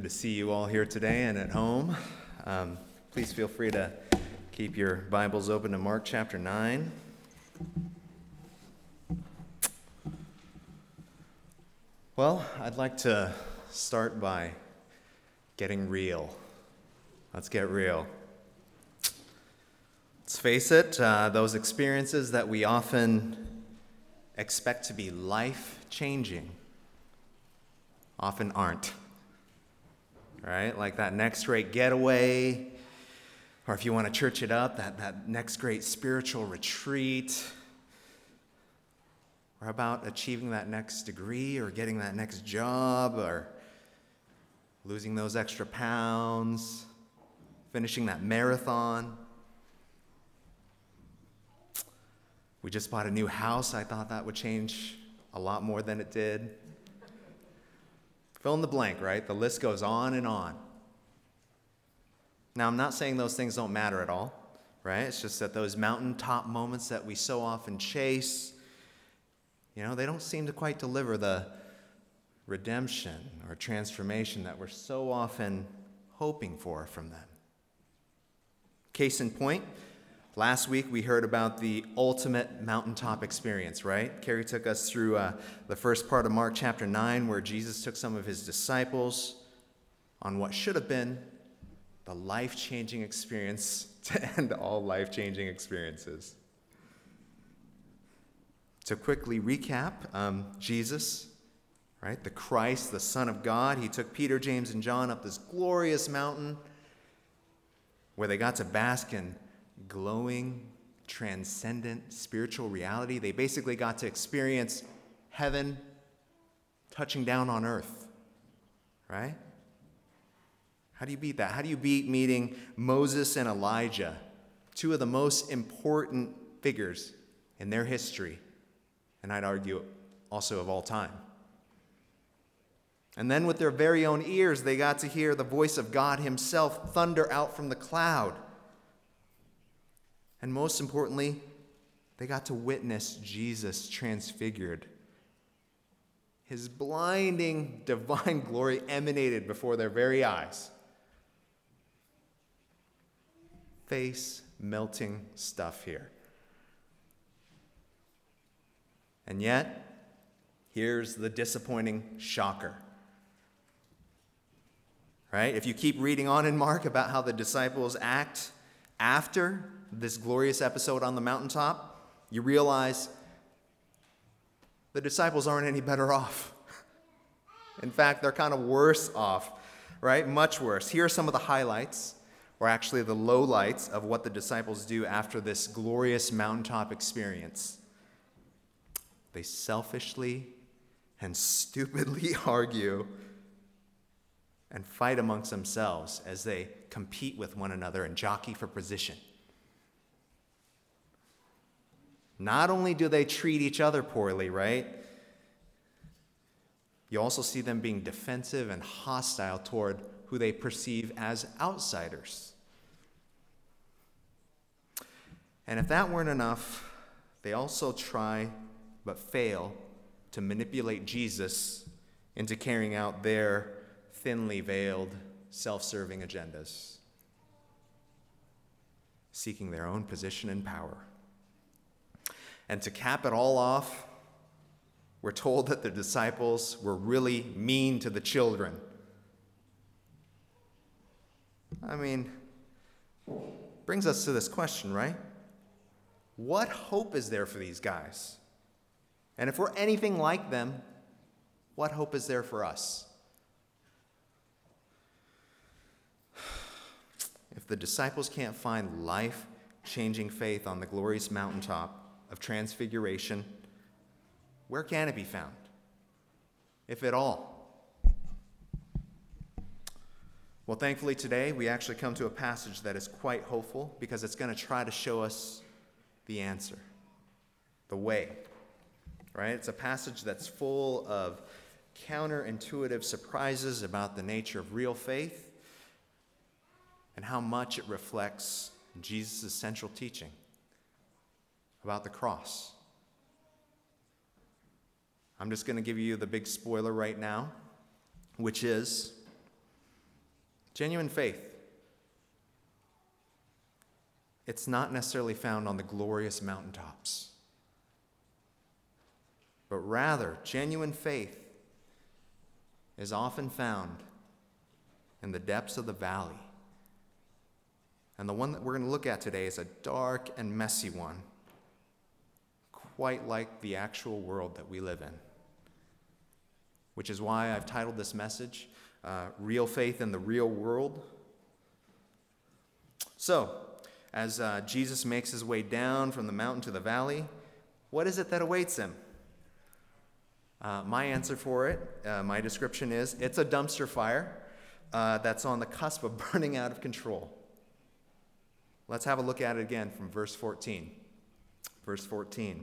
Good to see you all here today and at home. Please feel free to keep your Bibles open to Mark chapter 9. Well, I'd like to start by getting real. Let's get real. Let's face it, those experiences that we often expect to be life-changing often aren't. Right? Like that next great getaway, or if you want to church it up, that next great spiritual retreat, or about achieving that next degree, or getting that next job, or losing those extra pounds, finishing that marathon. We just bought a new house. I thought that would change a lot more than it did. Fill in the blank, right? The list goes on and on. Now, I'm not saying those things don't matter at all, right? It's just that those mountaintop moments that we so often chase, they don't seem to quite deliver the redemption or transformation that we're so often hoping for from them. Case in point, last week we heard about the ultimate mountaintop experience, right? Carrie took us through the first part of Mark chapter 9, where Jesus took some of his disciples on what should have been the life-changing experience to end all life-changing experiences. To quickly recap, Jesus, right, the Christ, the Son of God, he took Peter, James, and John up this glorious mountain where they got to bask in glowing, transcendent spiritual reality. They basically got to experience heaven touching down on earth, right? How do you beat that? How do you beat meeting Moses and Elijah, two of the most important figures in their history, and I'd argue also of all time? And then with their very own ears, they got to hear the voice of God himself thunder out from the cloud. And most importantly, they got to witness Jesus transfigured. His blinding divine glory emanated before their very eyes. Face-melting stuff here. And yet, here's the disappointing shocker. Right? If you keep reading on in Mark about how the disciples act after this glorious episode on the mountaintop, you realize the disciples aren't any better off. In fact, they're kind of worse off, right? Much worse. Here are some of the highlights, or actually the lowlights, of what the disciples do after this glorious mountaintop experience. They selfishly and stupidly argue and fight amongst themselves as they compete with one another and jockey for position. Not only do they treat each other poorly, right? You also see them being defensive and hostile toward who they perceive as outsiders. And if that weren't enough, they also try but fail to manipulate Jesus into carrying out their thinly veiled, self-serving agendas, seeking their own position and power. And to cap it all off, we're told that the disciples were really mean to the children. I mean, brings us to this question, right? What hope is there for these guys? And if we're anything like them, what hope is there for us? If the disciples can't find life-changing faith on the glorious mountaintop of transfiguration, where can it be found, if at all? Well, thankfully today we actually come to a passage that is quite hopeful, because it's going to try to show us the answer, the way, right? It's a passage that's full of counterintuitive surprises about the nature of real faith and how much it reflects Jesus' central teaching about the cross. I'm just going to give you the big spoiler right now, which is Genuine faith. It's not necessarily found on the glorious mountaintops, but rather genuine faith is often found in the depths of the valley. And the one that we're going to look at today is a dark and messy one, quite like the actual world that we live in, which is why I've titled this message, Real Faith in the Real World. So, as Jesus makes his way down from the mountain to the valley, what is it that awaits him? My answer for it, my description is, it's a dumpster fire that's on the cusp of burning out of control. Let's have a look at it again from verse 14. Verse 14.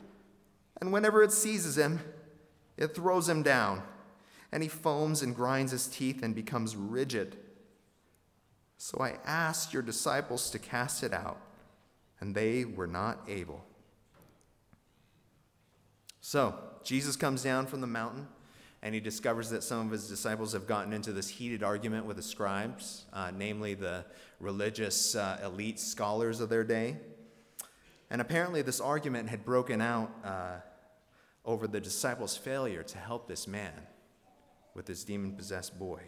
And whenever it seizes him, it throws him down, and he foams and grinds his teeth and becomes rigid. So I asked your disciples to cast it out, and they were not able." So, Jesus comes down from the mountain, and he discovers that some of his disciples have gotten into this heated argument with the scribes, namely the religious elite scholars of their day. And apparently this argument had broken out over the disciples' failure to help this man with this demon-possessed boy.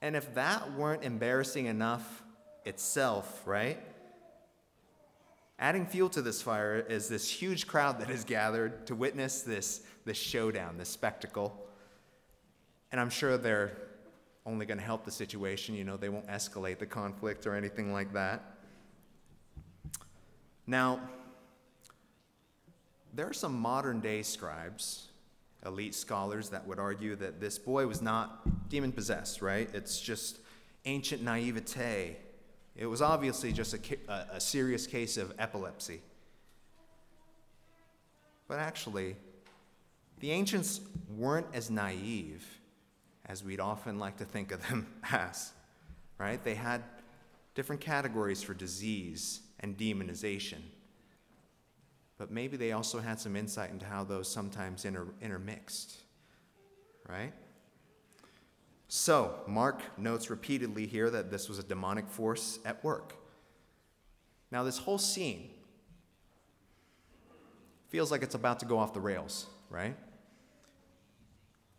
And if that weren't embarrassing enough itself, right? Adding fuel to this fire is this huge crowd that has gathered to witness this showdown, this spectacle. And I'm sure they're only going to help the situation. You know, they won't escalate the conflict or anything like that. Now, there are some modern-day scribes, elite scholars, that would argue that this boy was not demon-possessed, right? It's just ancient naivete. It was obviously just a serious case of epilepsy. But actually, the ancients weren't as naive as we'd often like to think of them as, right? They had different categories for disease and demonization. But maybe they also had some insight into how those sometimes intermixed, right? So, Mark notes repeatedly here that this was a demonic force at work. Now, this whole scene feels like it's about to go off the rails, right?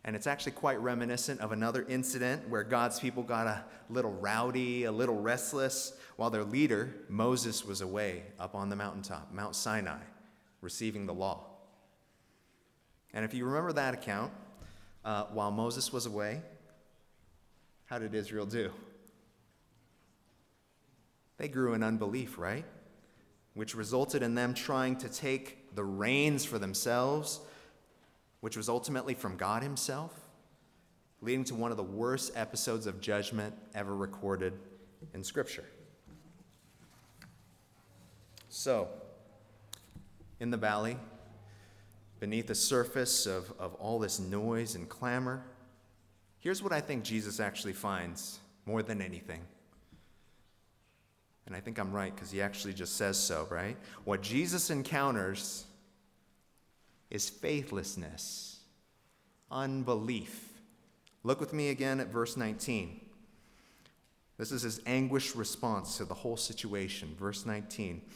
And it's actually quite reminiscent of another incident where God's people got a little rowdy, a little restless, while their leader, Moses, was away up on the mountaintop, Mount Sinai, receiving the law. And if you remember that account, while Moses was away, how did Israel do? They grew in unbelief, right? Which resulted in them trying to take the reins for themselves, which was ultimately from God himself, leading to one of the worst episodes of judgment ever recorded in Scripture. So, in the valley, beneath the surface of all this noise and clamor, here's what I think Jesus actually finds more than anything. And I think I'm right because he actually just says so, right? What Jesus encounters is faithlessness, unbelief. Look with me again at verse 19. This is his anguished response to the whole situation. Verse 19.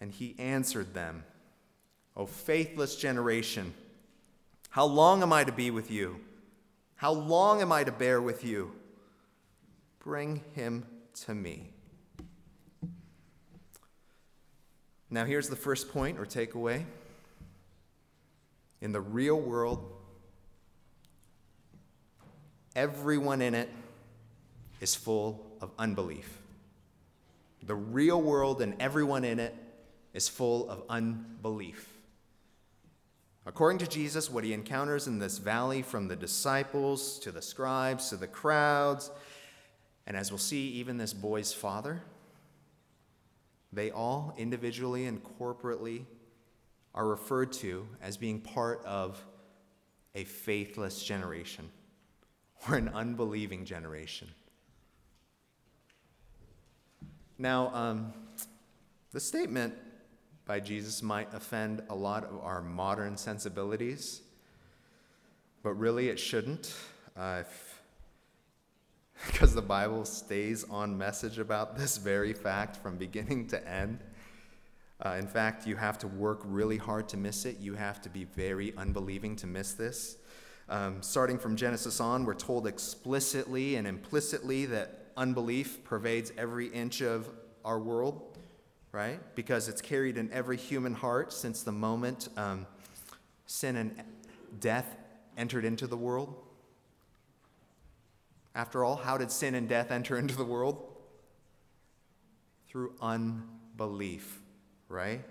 And he answered them, "O faithless generation, how long am I to be with you? How long am I to bear with you? Bring him to me." Now here's the first point or takeaway. In the real world, everyone in it is full of unbelief. The real world and everyone in it is full of unbelief. According to Jesus, what he encounters in this valley, from the disciples to the scribes to the crowds, and as we'll see, even this boy's father, they all individually and corporately are referred to as being part of a faithless generation or an unbelieving generation. Now, the statement by Jesus might offend a lot of our modern sensibilities, but really it shouldn't, because the Bible stays on message about this very fact from beginning to end. In fact, you have to work really hard to miss it. You have to be very unbelieving to miss this. Starting from Genesis on, we're told explicitly and implicitly that unbelief pervades every inch of our world. Right? Because it's carried in every human heart since the moment sin and death entered into the world. After all, how did sin and death enter into the world? Through unbelief, right?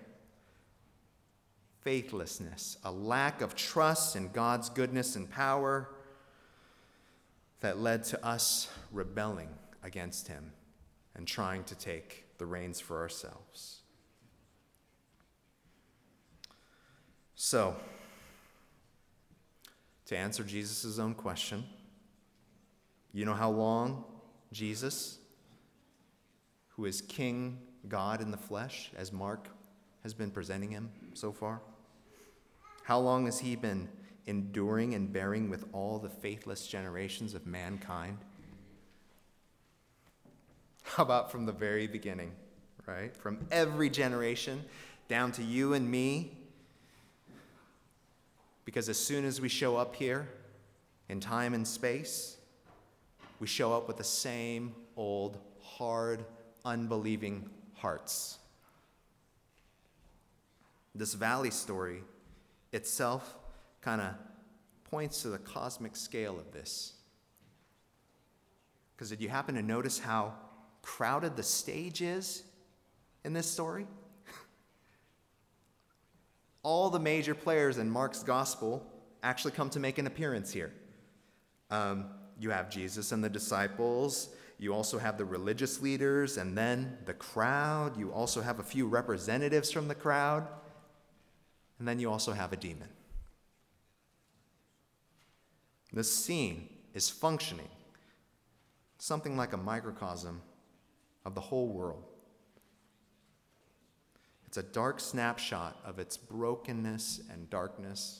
Faithlessness, a lack of trust in God's goodness and power that led to us rebelling against him and trying to take the reins for ourselves. So, to answer Jesus' own question, you know how long Jesus, who is King God in the flesh, as Mark has been presenting him so far, how long has he been enduring and bearing with all the faithless generations of mankind? How about from the very beginning, right? From every generation down to you and me. Because as soon as we show up here in time and space, we show up with the same old, hard, unbelieving hearts. This valley story itself kind of points to the cosmic scale of this. Because did you happen to notice how crowded the stage is in this story? All the major players in Mark's gospel actually come to make an appearance here. You have Jesus and the disciples. You also have the religious leaders and then the crowd. You also have a few representatives from the crowd. And then you also have a demon. The scene is functioning something like a microcosm of the whole world. It's a dark snapshot of its brokenness and darkness.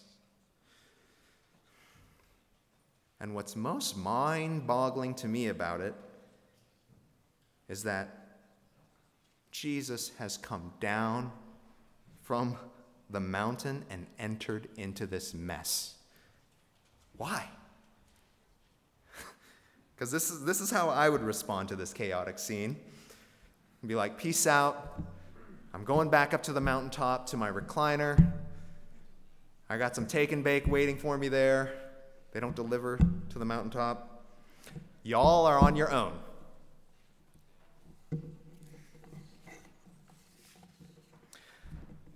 And what's most mind-boggling to me about it is that Jesus has come down from the mountain and entered into this mess. Why? Because this is how I would respond to this chaotic scene. I'd be like, peace out. I'm going back up to the mountaintop to my recliner. I got some take and bake waiting for me there. They don't deliver to the mountaintop. Y'all are on your own.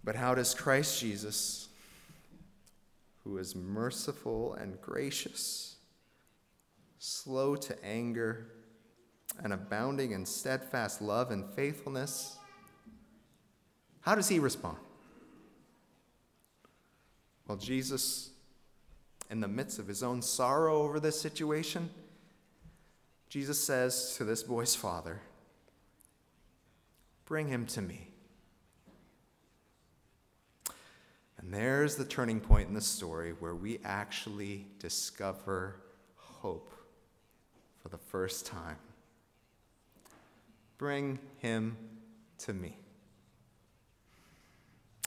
But how does Christ Jesus, who is merciful and gracious, slow to anger, and abounding in steadfast love and faithfulness, how does he respond? Well, Jesus, in the midst of his own sorrow over this situation, Jesus says to this boy's father, "Bring him to me." And there's the turning point in the story where we actually discover hope. For the first time. Bring him to me.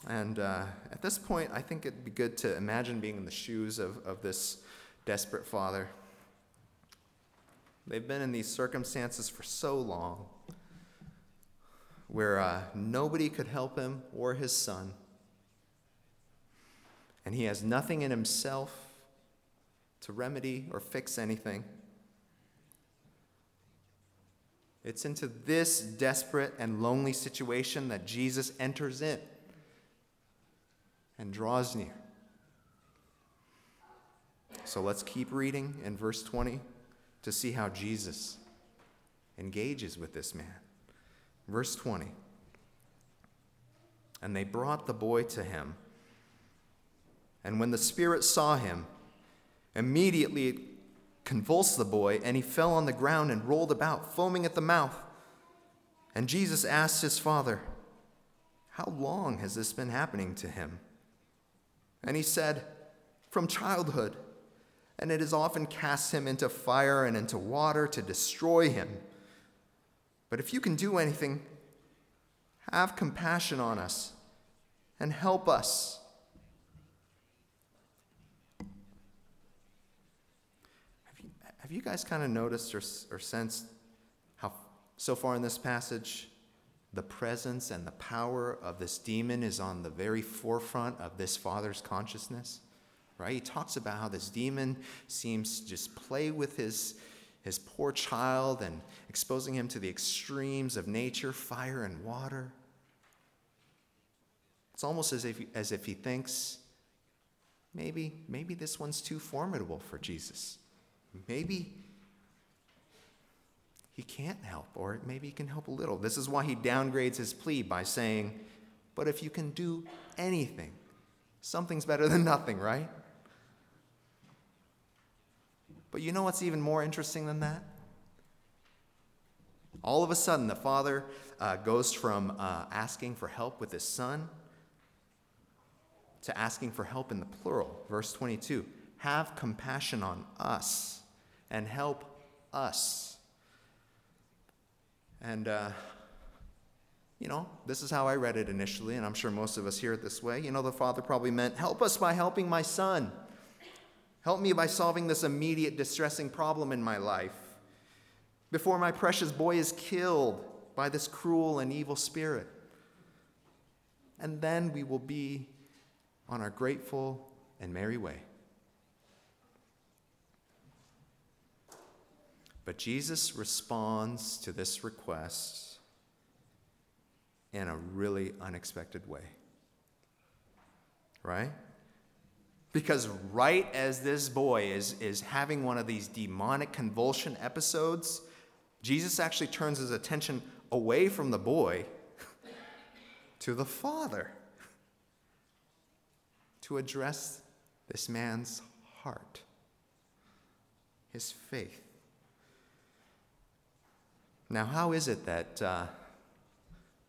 And at this point, I think it'd be good to imagine being in the shoes of this desperate father. They've been in these circumstances for so long where nobody could help him or his son. And he has nothing in himself to remedy or fix anything. It's into this desperate and lonely situation that Jesus enters in and draws near So let's keep reading in verse 20 to see how Jesus engages with this man. Verse 20. And they brought the boy to him. And when the spirit saw him, immediately it convulsed the boy, and he fell on the ground and rolled about, foaming at the mouth. And Jesus asked his father, "How long has this been happening to him?" And he said, "From childhood, and it has often cast him into fire and into water to destroy him. But if you can do anything, have compassion on us and help us." Have you guys kind of noticed or sensed how so far in this passage the presence and the power of this demon is on the very forefront of this father's consciousness? Right? He talks about how this demon seems to just play with his poor child and exposing him to the extremes of nature, fire and water. It's almost as if he thinks, maybe this one's too formidable for Jesus. Maybe he can't help, or maybe he can help a little. This is why he downgrades his plea by saying, "But if you can do anything," something's better than nothing, right? But you know what's even more interesting than that? All of a sudden, the father goes from asking for help with his son to asking for help in the plural. Verse 22, "Have compassion on us and help us." And, this is how I read it initially, and I'm sure most of us hear it this way. The father probably meant, "Help us by helping my son. Help me by solving this immediate distressing problem in my life before my precious boy is killed by this cruel and evil spirit. And then we will be on our grateful and merry way." But Jesus responds to this request in a really unexpected way. Right? Because right as this boy is having one of these demonic convulsion episodes, Jesus actually turns his attention away from the boy to the father to address this man's heart, his faith. Now, how is it that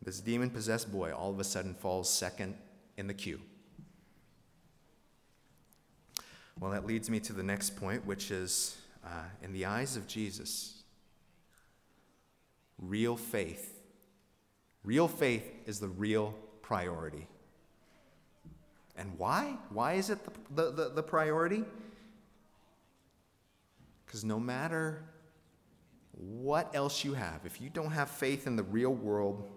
this demon-possessed boy all of a sudden falls second in the queue? Well, that leads me to the next point, which is, in the eyes of Jesus, real faith. Real faith is the real priority. And why? Why is it the priority? Because no matter what else you have, if you don't have faith in the real world,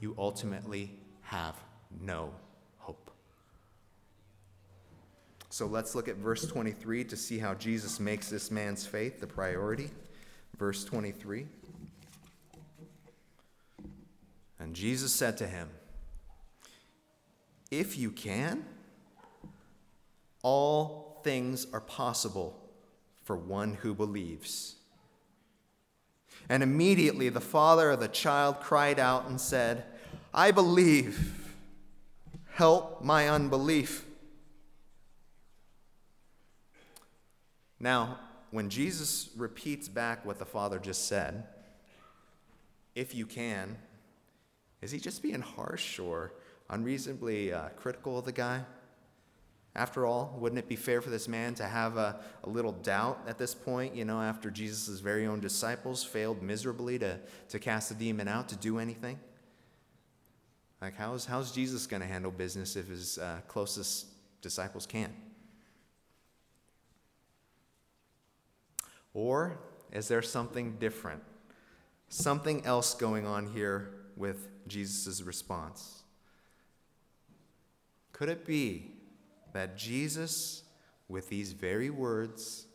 you ultimately have no hope. So let's look at verse 23 to see how Jesus makes this man's faith the priority. Verse 23. And Jesus said to him, "If you can, all things are possible for one who believes." And immediately the father of the child cried out and said, "I believe, help my unbelief." Now, when Jesus repeats back what the father just said, "If you can," is he just being harsh or unreasonably critical of the guy? After all, wouldn't it be fair for this man to have a little doubt at this point, after Jesus' very own disciples failed miserably to cast the demon out, to do anything? Like, how's Jesus going to handle business if his closest disciples can't? Or is there something different, something else going on here with Jesus' response? Could it be that Jesus, with these very words,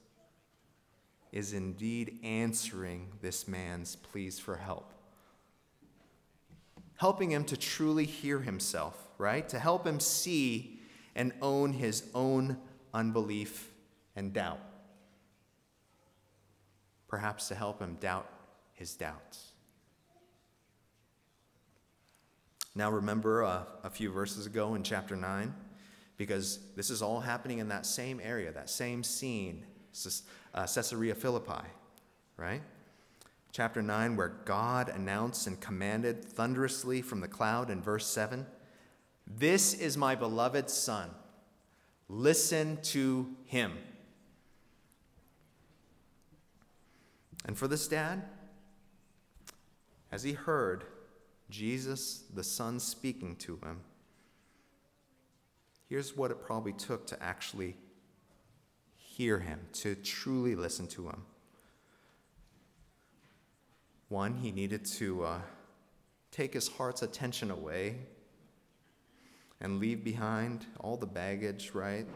is indeed answering this man's pleas for help? Helping him to truly hear himself, right? To help him see and own his own unbelief and doubt. Perhaps to help him doubt his doubts. Now remember a few verses ago in chapter 9, because this is all happening in that same area, that same scene, Caesarea Philippi, right? Chapter 9, where God announced and commanded thunderously from the cloud in verse 7, "This is my beloved Son. Listen to him." And for this dad, as he heard Jesus, the Son, speaking to him, here's what it probably took to actually hear him, to truly listen to him. One, he needed to take his heart's attention away and leave behind all the baggage, right,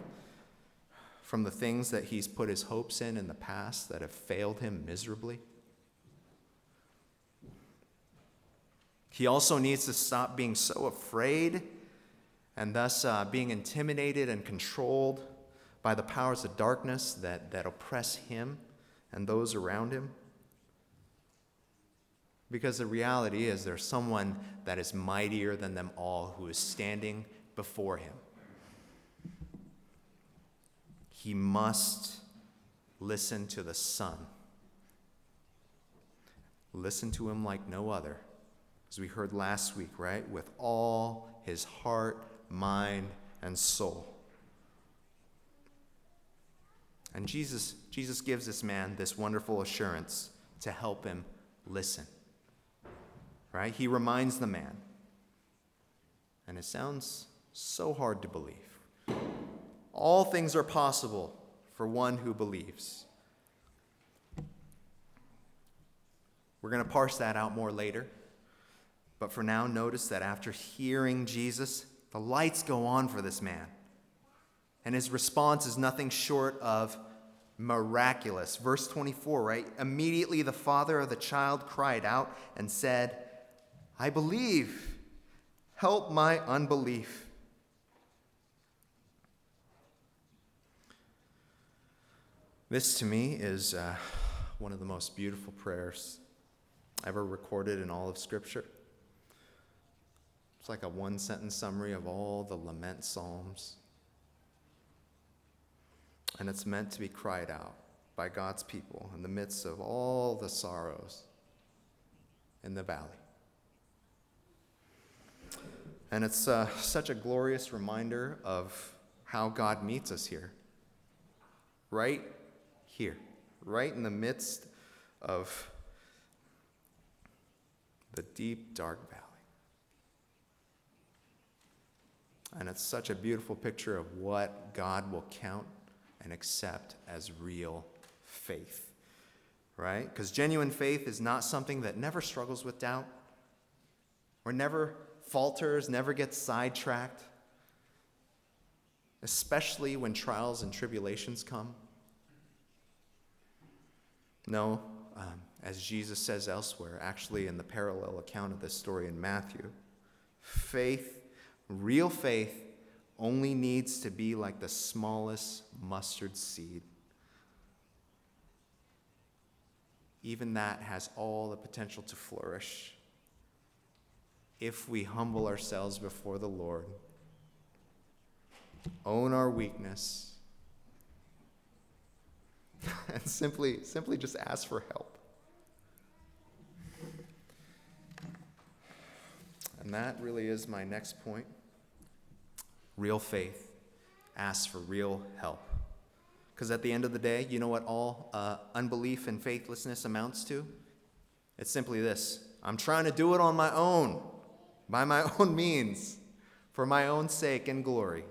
from the things that he's put his hopes in the past that have failed him miserably. He also needs to stop being so afraid and thus being intimidated and controlled by the powers of darkness that oppress him and those around him. Because the reality is there's someone that is mightier than them all who is standing before him. He must listen to the Son. Listen to him like no other, as we heard last week, right? With all his heart, mind, and soul. And Jesus gives this man this wonderful assurance to help him listen. Right? He reminds the man. And it sounds so hard to believe. All things are possible for one who believes. We're going to parse that out more later. But for now, notice that after hearing Jesus, the lights go on for this man. And his response is nothing short of miraculous. Verse 24, right? Immediately the father of the child cried out and said, "I believe. Help my unbelief." This to me is one of the most beautiful prayers ever recorded in all of Scripture. It's like a one-sentence summary of all the lament psalms. And it's meant to be cried out by God's people in the midst of all the sorrows in the valley. And it's such a glorious reminder of how God meets us here. Right here. Right in the midst of the deep, dark valley. And it's such a beautiful picture of what God will count and accept as real faith. Right? Because genuine faith is not something that never struggles with doubt or never falters, never gets sidetracked, especially when trials and tribulations come. No, as Jesus says elsewhere, actually in the parallel account of this story in Matthew, real faith only needs to be like the smallest mustard seed. Even that has all the potential to flourish if we humble ourselves before the Lord, own our weakness, and simply just ask for help. And that really is my next point. Real faith asks for real help. Because at the end of the day, you know what all unbelief and faithlessness amounts to? It's simply this. I'm trying to do it on my own, by my own means, for my own sake and glory.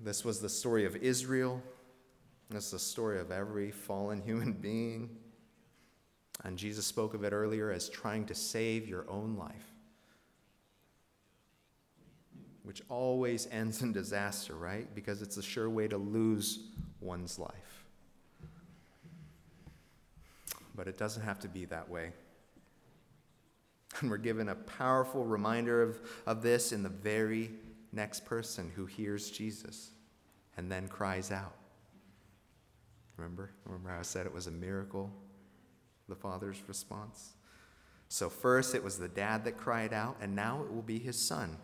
This was the story of Israel. This is the story of every fallen human being. And Jesus spoke of it earlier as trying to save your own life, which always ends in disaster, right? Because it's a sure way to lose one's life. But it doesn't have to be that way. And we're given a powerful reminder of this in the very next person who hears Jesus. and then cries out. Remember how I said it was a miracle, the father's response? So first it was the dad that cried out, and now it will be his son,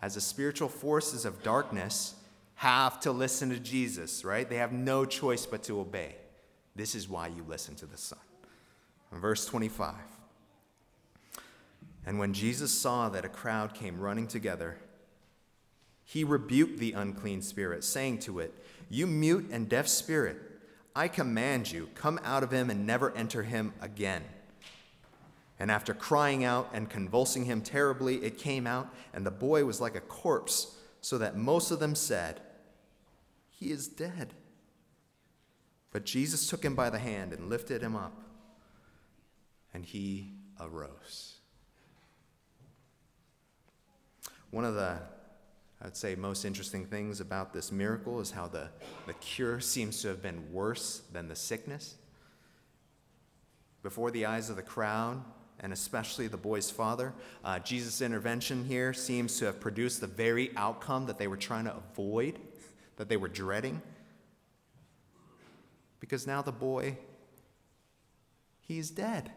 as the spiritual forces of darkness have to listen to Jesus, right? They have no choice but to obey. This is why you listen to the Son. In verse 25, and when Jesus saw that a crowd came running together, he rebuked the unclean spirit, saying to it, "You mute and deaf spirit, I command you, come out of him and never enter him again." And after crying out and convulsing him terribly, it came out, and the boy was like a corpse, so that most of them said, "He is dead." But Jesus took him by the hand and lifted him up, and he arose. One of the, I'd say, most interesting things about this miracle is how the cure seems to have been worse than the sickness. Before the eyes of the crowd, and especially the boy's father, Jesus' intervention here seems to have produced the very outcome that they were trying to avoid, that they were dreading. Because now the boy, he's dead.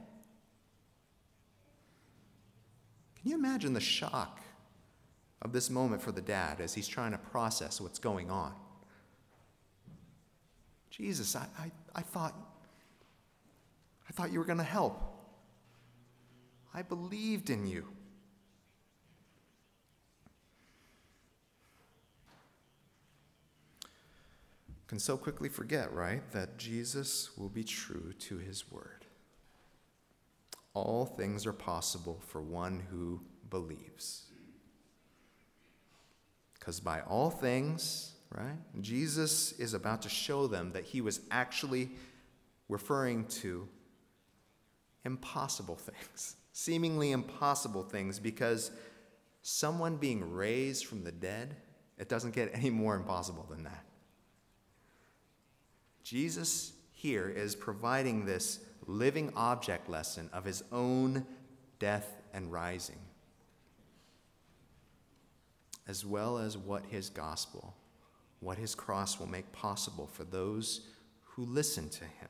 Can you imagine the shock of this moment for the dad as he's trying to process what's going on? Jesus, I thought you were going to help. I believed in you. Can so quickly forget, right, that Jesus will be true to his word. All things are possible for one who believes. Because by all things, right, Jesus is about to show them that he was actually referring to impossible things, seemingly impossible things, because someone being raised from the dead, it doesn't get any more impossible than that. Jesus here is providing this living object lesson of his own death and rising, as well as what his gospel, what his cross will make possible for those who listen to him.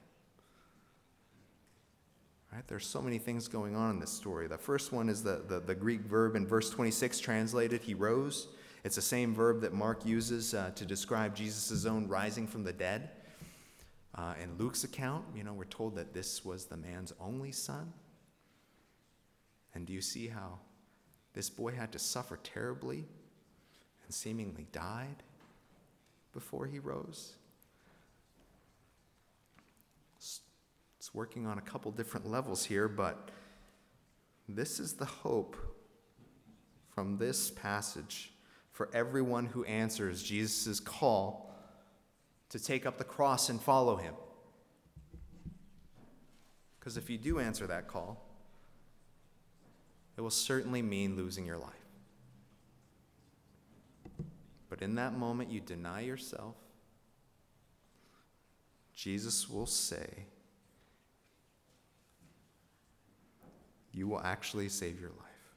Right? There's so many things going on in this story. The first one is the Greek verb in verse 26 translated, he rose. It's the same verb that Mark uses to describe Jesus' own rising from the dead. In Luke's account, we're told that this was the man's only son. And do you see how this boy had to suffer terribly and seemingly died before he rose? It's working on a couple different levels here, but this is the hope from this passage for everyone who answers Jesus' call to take up the cross and follow him. Because if you do answer that call, it will certainly mean losing your life. But in that moment, you deny yourself. Jesus will say, you will actually save your life.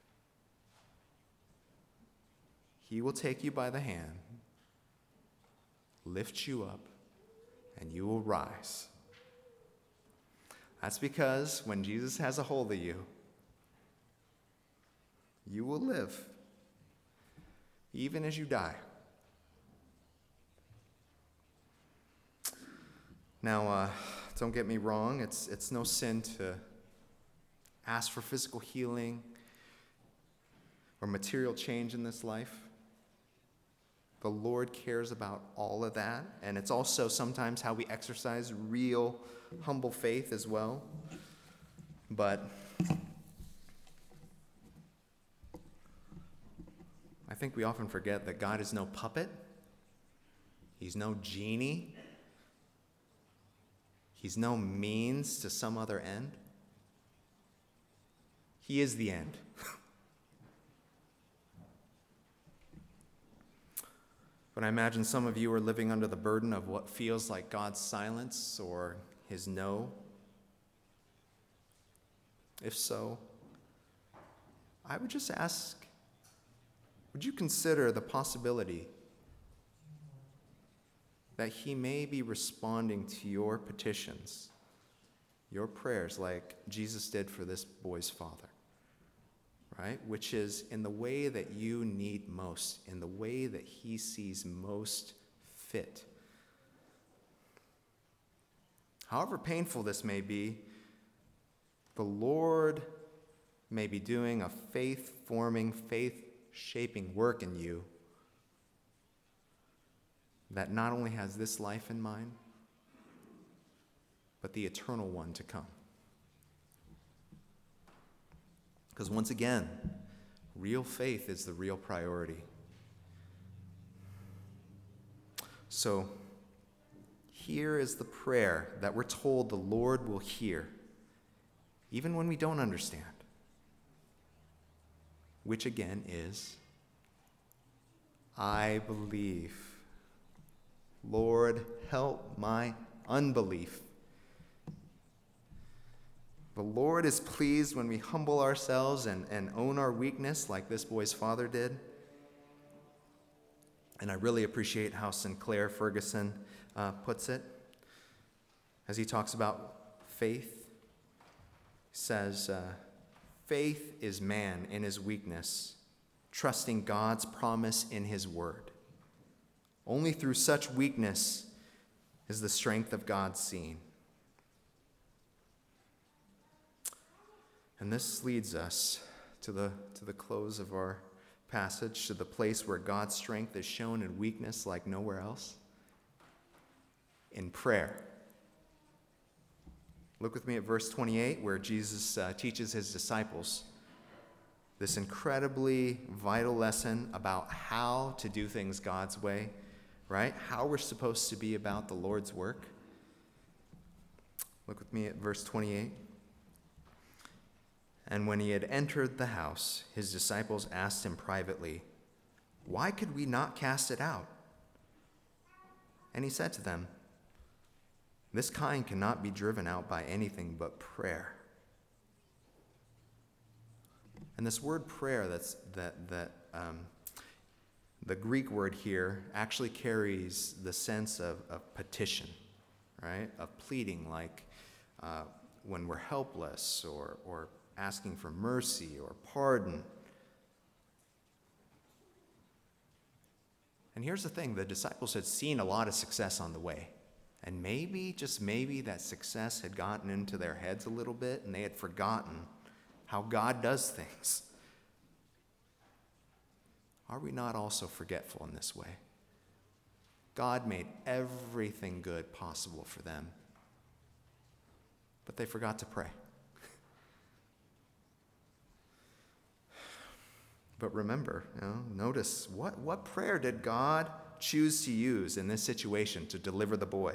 He will take you by the hand, lift you up, and you will rise. That's because when Jesus has a hold of you, you will live, even as you die. Now, don't get me wrong, it's no sin to ask for physical healing or material change in this life. The Lord cares about all of that, and it's also sometimes how we exercise real, humble faith as well. But I think we often forget that God is no puppet. He's no genie. He's no means to some other end. He is the end. But I imagine some of you are living under the burden of what feels like God's silence or his no. If so, I would just ask, would you consider the possibility that he may be responding to your petitions, your prayers, like Jesus did for this boy's father, right? Which is in the way that you need most, in the way that he sees most fit. However painful this may be, the Lord may be doing a faith-forming, faith-shaping work in you that not only has this life in mind, but the eternal one to come. Because once again, real faith is the real priority. So here is the prayer that we're told the Lord will hear, even when we don't understand, which again is, I believe. Lord, help my unbelief. The Lord is pleased when we humble ourselves and own our weakness like this boy's father did. And I really appreciate how Sinclair Ferguson puts it as he talks about faith. He says, faith is man in his weakness, trusting God's promise in his word. Only through such weakness is the strength of God seen. And this leads us to the close of our passage, to the place where God's strength is shown in weakness like nowhere else, in prayer. Look with me at verse 28, where Jesus teaches his disciples this incredibly vital lesson about how to do things God's way, right? How we're supposed to be about the Lord's work. Look with me at verse 28. And when he had entered the house, his disciples asked him privately, why could we not cast it out? And he said to them, this kind cannot be driven out by anything but prayer. And this word prayer, that the Greek word here actually carries the sense of petition, right? Of pleading, like when we're helpless or asking for mercy or pardon. And here's the thing, the disciples had seen a lot of success on the way. And maybe, just maybe, that success had gotten into their heads a little bit and they had forgotten how God does things. Are we not also forgetful in this way? God made everything good possible for them, but they forgot to pray. But remember, notice, what prayer did God choose to use in this situation to deliver the boy?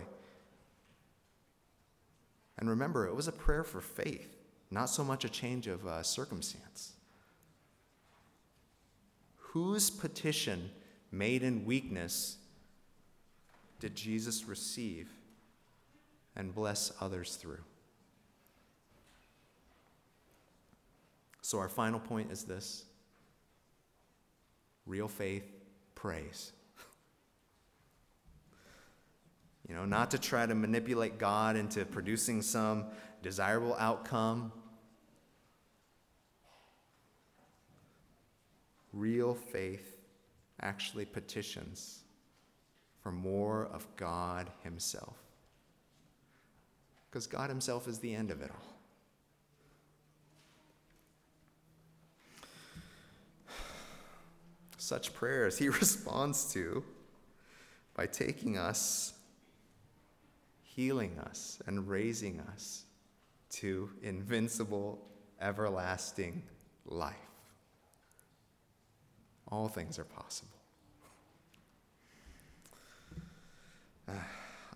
And remember, it was a prayer for faith. Not so much a change of circumstance. Whose petition made in weakness did Jesus receive and bless others through? So our final point is this. Real faith prays. Not to try to manipulate God into producing some desirable outcome. Real faith actually petitions for more of God himself. Because God himself is the end of it all. Such prayers he responds to by taking us, healing us, and raising us to invincible, everlasting life. All things are possible.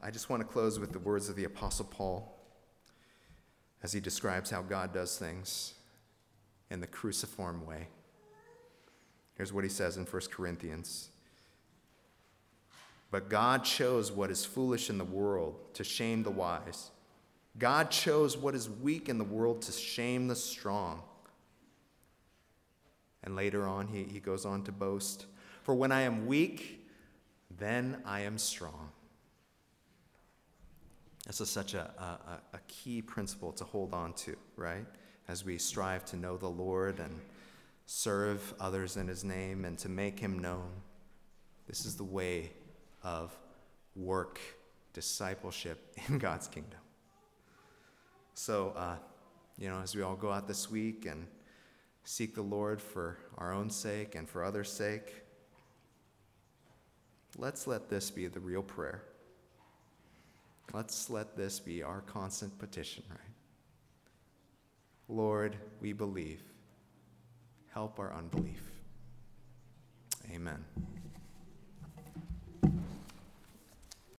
I just want to close with the words of the Apostle Paul as he describes how God does things in the cruciform way. Here's what he says in 1 Corinthians. But God chose what is foolish in the world to shame the wise. God chose what is weak in the world to shame the strong. And later on, he goes on to boast, for when I am weak, then I am strong. This is such a key principle to hold on to, right? As we strive to know the Lord and serve others in his name and to make him known. This is the way of work, discipleship in God's kingdom. So, as we all go out this week and seek the Lord for our own sake and for others' sake, let's let this be the real prayer. Let's let this be our constant petition, right? Lord, we believe. Help our unbelief. Amen.